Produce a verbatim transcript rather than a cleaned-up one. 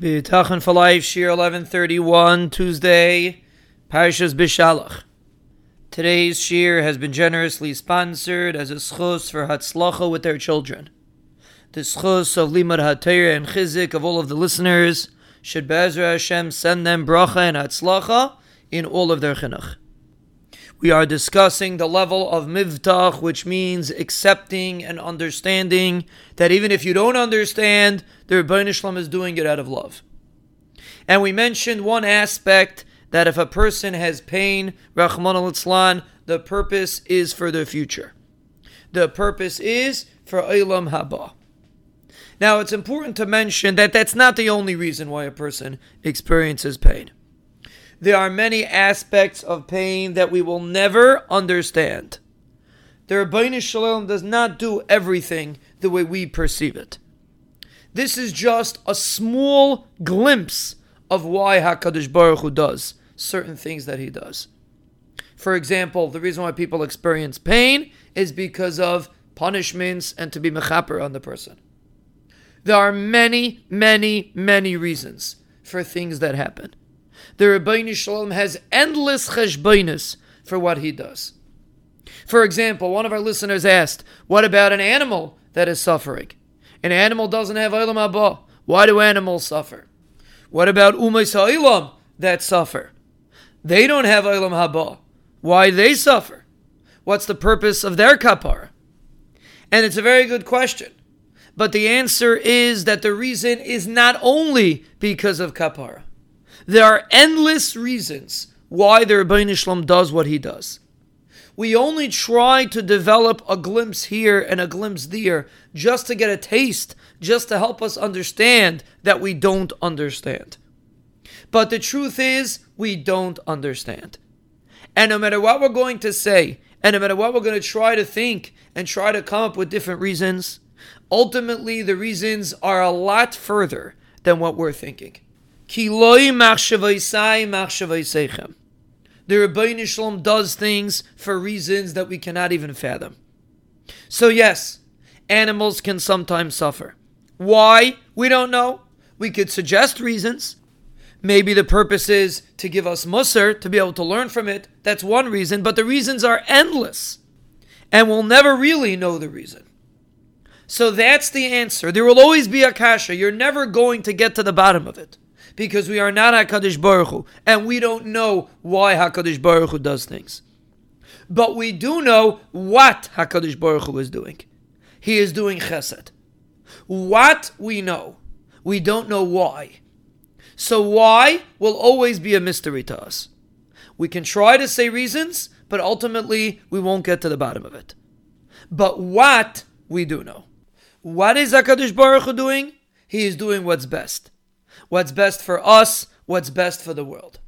Bitachon for life, Sheer eleven thirty-one, Tuesday, Parishas B'Shalach. Today's Sheer has been generously sponsored as a schus for Hatzlacha with their children. The schus of Limar Hatera and Chizik of all of the listeners should Be'ezra Hashem send them bracha and Hatzlacha in all of their chinuch. We are discussing the level of Mivtach, which means accepting and understanding that even if you don't understand, the Rebbeinu Shlom is doing it out of love. And we mentioned one aspect, that if a person has pain, Rachmana Litzlan, the purpose is for their future. The purpose is for Olam Haba. Now it's important to mention that that's not the only reason why a person experiences pain. There are many aspects of pain that we will never understand. The Rebbeinu Shalom does not do everything the way we perceive it. This is just a small glimpse of why HaKadosh Baruch Hu does certain things that he does. For example, the reason why people experience pain is because of punishments and to be mechaper on the person. There are many, many, many reasons for things that happen. The Rebbeinu Shalom has endless cheshbonus for what he does. For example, one of our listeners asked, what about an animal that is suffering? An animal doesn't have olam haba. Why do animals suffer? What about umeis ha'ilam that suffer? They don't have olam haba. Why they suffer? What's the purpose of their kapara? And it's a very good question. But the answer is that the reason is not only because of kapara. There are endless reasons why the Rebbeinu Shalom does what he does. We only try to develop a glimpse here and a glimpse there just to get a taste, just to help us understand that we don't understand. But the truth is, we don't understand. And no matter what we're going to say, and no matter what we're going to try to think and try to come up with different reasons, ultimately the reasons are a lot further than what we're thinking. Ki loi machshavaisai machshavaisechem. The Rebbeinu Shalom does things for reasons that we cannot even fathom. So yes, animals can sometimes suffer. Why? We don't know. We could suggest reasons. Maybe the purpose is to give us musar, to be able to learn from it. That's one reason, but the reasons are endless. And we'll never really know the reason. So that's the answer. There will always be a kasha. You're never going to get to the bottom of it. Because we are not HaKadosh Baruch Hu, and we don't know why HaKadosh Baruch Hu does things. But we do know what HaKadosh Baruch Hu is doing. He is doing chesed. What we know, we don't know why. So why will always be a mystery to us. We can try to say reasons, but ultimately we won't get to the bottom of it. But what we do know. What is HaKadosh Baruch Hu doing? He is doing what's best. What's best for us, what's best for the world.